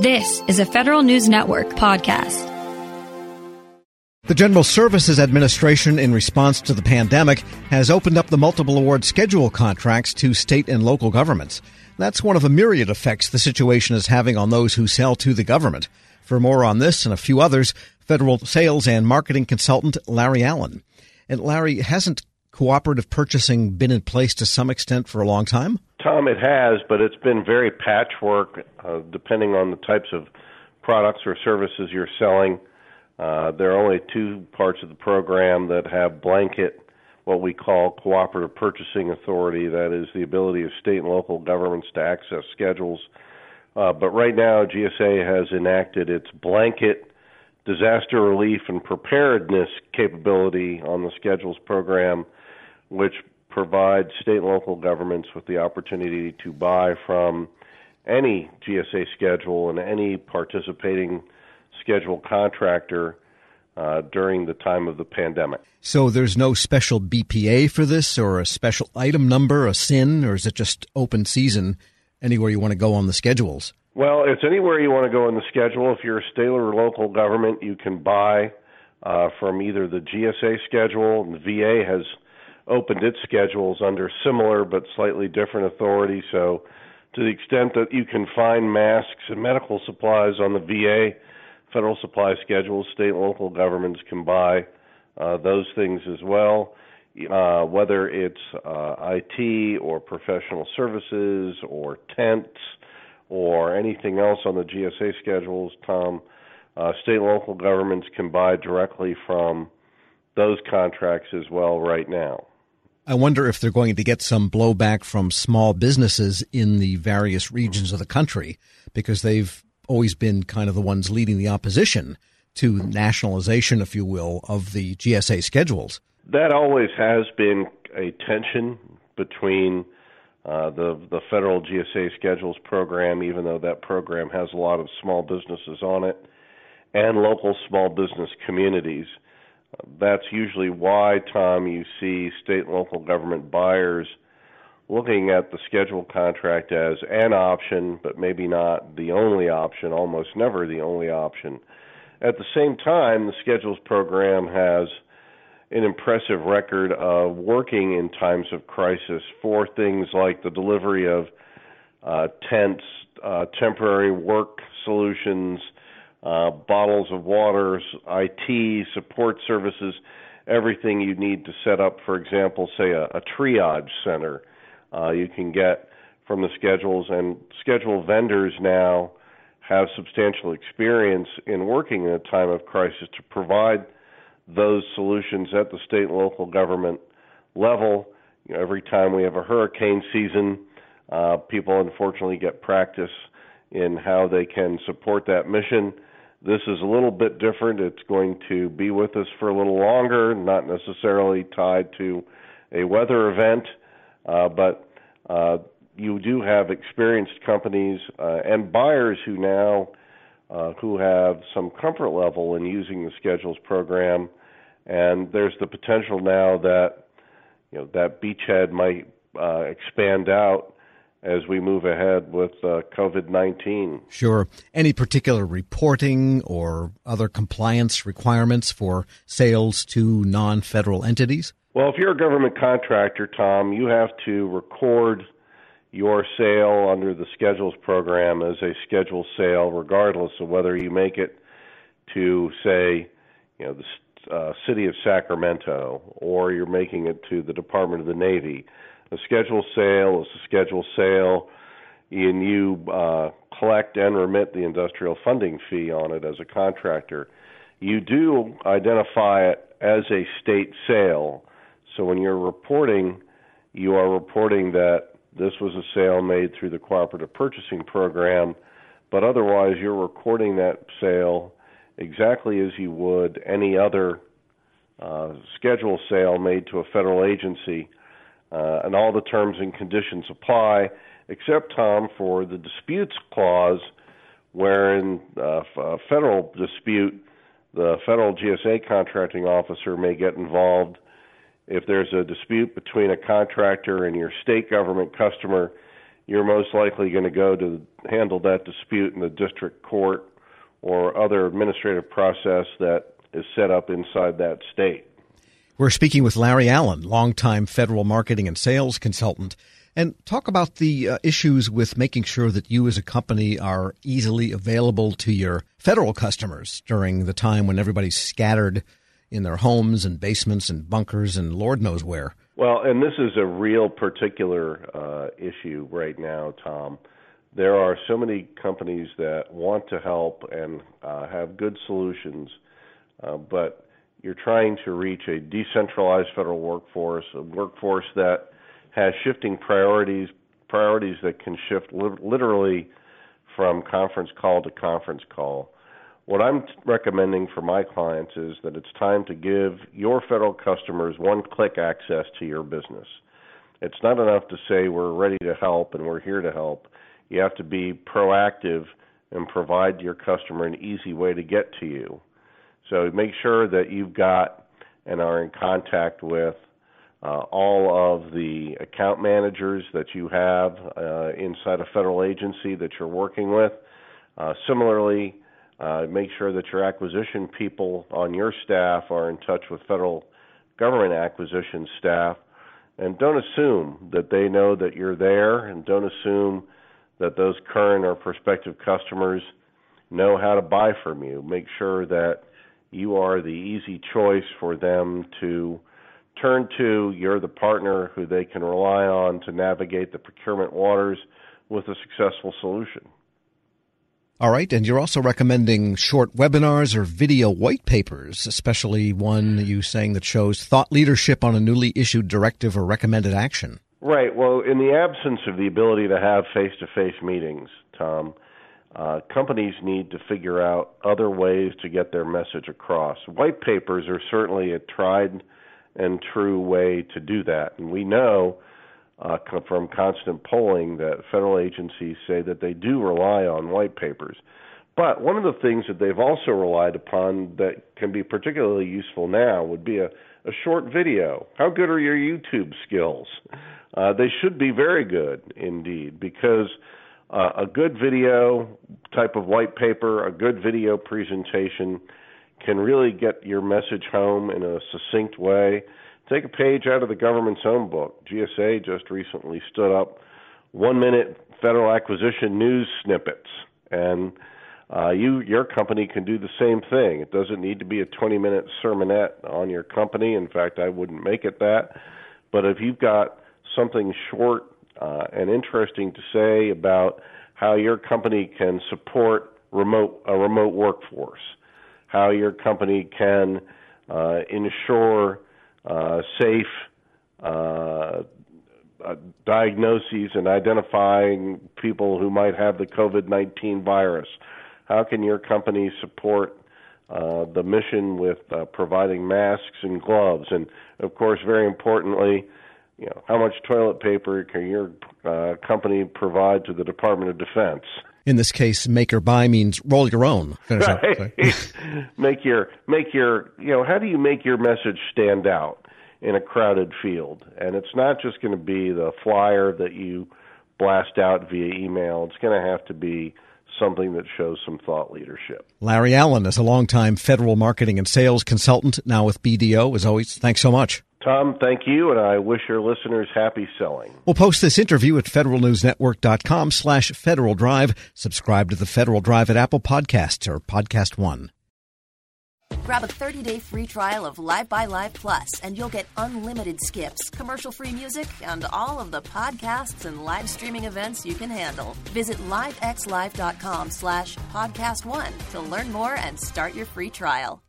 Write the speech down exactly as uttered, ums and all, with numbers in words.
This is a Federal News Network podcast. The General Services Administration, in response to the pandemic, has opened up the multiple award schedule contracts to state and local governments. That's one of the myriad effects the situation is having on those who sell to the government. For more on this and a few others, federal sales and marketing consultant Larry Allen. And Larry, hasn't cooperative purchasing been in place to some extent for a long time? Tom, it has, but it's been very patchwork, uh, depending on the types of products or services you're selling. Uh, there are only two parts of the program that have blanket, what we call cooperative purchasing authority, that is the ability of state and local governments to access schedules. Uh, but right now, G S A has enacted its blanket disaster relief and preparedness capability on the schedules program, which provides state and local governments with the opportunity to buy from any G S A schedule and any participating schedule contractor uh, during the time of the pandemic. So there's no special B P A for this, or a special item number, a S I N, or is it just open season anywhere you want to go on the schedules? Well, it's anywhere you want to go on the schedule. If you're a state or local government, you can buy uh, from either the G S A schedule, and the V A has opened its schedules under similar but slightly different authority. So to the extent that you can find masks and medical supplies on the V A federal supply schedules, state and local governments can buy uh, those things as well, uh, whether it's uh, I T or professional services or tents or anything else on the G S A schedules, Tom. Uh, state and local governments can buy directly from those contracts as well right now. I wonder if they're going to get some blowback from small businesses in the various regions of the country, because they've always been kind of the ones leading the opposition to nationalization, if you will, of the G S A schedules. That always has been a tension between uh, the, the federal G S A schedules program, even though that program has a lot of small businesses on it, and local small business communities. That's usually why, Tom, you see state and local government buyers looking at the schedule contract as an option, but maybe not the only option, almost never the only option. At the same time, the schedules program has an impressive record of working in times of crisis for things like the delivery of uh, tents, uh, temporary work solutions, uh, bottles of waters, I T, support services, everything you need to set up, for example, say a, a triage center. Uh, you can get from the schedules, and schedule vendors now have substantial experience in working in a time of crisis to provide those solutions at the state and local government level. You know, every time we have a hurricane season, uh, people unfortunately get practice in how they can support that mission. This is a little bit different. It's going to be with us for a little longer, not necessarily tied to a weather event. Uh, but uh, you do have experienced companies uh, and buyers who now uh, who have some comfort level in using the schedules program, and there's the potential now that you know that beachhead might uh, expand out as we move ahead with uh, COVID nineteen. Sure. Any particular reporting or other compliance requirements for sales to non-federal entities? Well, if you're a government contractor, Tom, you have to record your sale under the schedules program as a scheduled sale, regardless of whether you make it to, say, you know, the uh, city of Sacramento, or you're making it to the Department of the Navy. A scheduled sale is a scheduled sale, and you uh, collect and remit the industrial funding fee on it as a contractor. You do identify it as a state sale. So when you're reporting, you are reporting that this was a sale made through the cooperative purchasing program, but otherwise you're recording that sale exactly as you would any other uh, scheduled sale made to a federal agency, uh, and all the terms and conditions apply, except, Tom, for the disputes clause, wherein uh, a federal dispute, the federal G S A contracting officer may get involved if there's a dispute between a contractor and your state government customer, you're most likely going to go to handle that dispute in the district court or other administrative process that is set up inside that state. We're speaking with Larry Allen, longtime federal marketing and sales consultant, and talk about the uh, issues with making sure that you as a company are easily available to your federal customers during the time when everybody's scattered in their homes and basements and bunkers and Lord knows where. Well, and this is a real particular uh, issue right now, Tom. There are so many companies that want to help and uh, have good solutions, uh, but you're trying to reach a decentralized federal workforce, a workforce that has shifting priorities, priorities that can shift li- literally from conference call to conference call. What I'm t- recommending for my clients is that it's time to give your federal customers one-click access to your business. It's not enough to say we're ready to help and we're here to help. You have to be proactive and provide your customer an easy way to get to you. So make sure that you've got and are in contact with uh, all of the account managers that you have uh, inside a federal agency that you're working with. Uh, similarly, uh, make sure that your acquisition people on your staff are in touch with federal government acquisition staff. And don't assume that they know that you're there, and don't assume that those current or prospective customers know how to buy from you. Make sure that you are the easy choice for them to turn to. You're the partner who they can rely on to navigate the procurement waters with a successful solution. All right, and you're also recommending short webinars or video white papers, especially one you saying that shows thought leadership on a newly issued directive or recommended action. Right. Well, in the absence of the ability to have face-to-face meetings, Tom, uh, companies need to figure out other ways to get their message across. White papers are certainly a tried and true way to do that. And we know uh, from constant polling that federal agencies say that they do rely on white papers. But one of the things that they've also relied upon that can be particularly useful now would be a, a short video. How good are your YouTube skills? Uh, they should be very good indeed, because uh, a good video type of white paper, a good video presentation can really get your message home in a succinct way. Take a page out of the government's own book. G S A just recently stood up one-minute federal acquisition news snippets, and Uh, you, your company can do the same thing. It doesn't need to be a twenty-minute sermonette on your company. In fact, I wouldn't make it that. But if you've got something short uh, and interesting to say about how your company can support remote a remote workforce, how your company can uh, ensure uh, safe uh, diagnoses and identifying people who might have the covid nineteen virus, how can your company support uh, the mission with uh, providing masks and gloves? And, of course, very importantly, you know, how much toilet paper can your uh, company provide to the Department of Defense? In this case, make or buy means roll your own. Right. make your, make your, you know, how do you make your message stand out in a crowded field? And it's not just going to be the flyer that you blast out via email. It's going to have to be something that shows some thought leadership. Larry Allen is a longtime federal marketing and sales consultant, now with B D O. As always, thanks so much. Tom, thank you, and I wish your listeners happy selling. We'll post this interview at federalnewsnetwork.com slash Federal Drive. Subscribe to the Federal Drive at Apple Podcasts or Podcast One. Grab a thirty-day free trial of LiveXLive Plus, and you'll get unlimited skips, commercial-free music, and all of the podcasts and live streaming events you can handle. Visit LiveXLive.com slash Podcast One to learn more and start your free trial.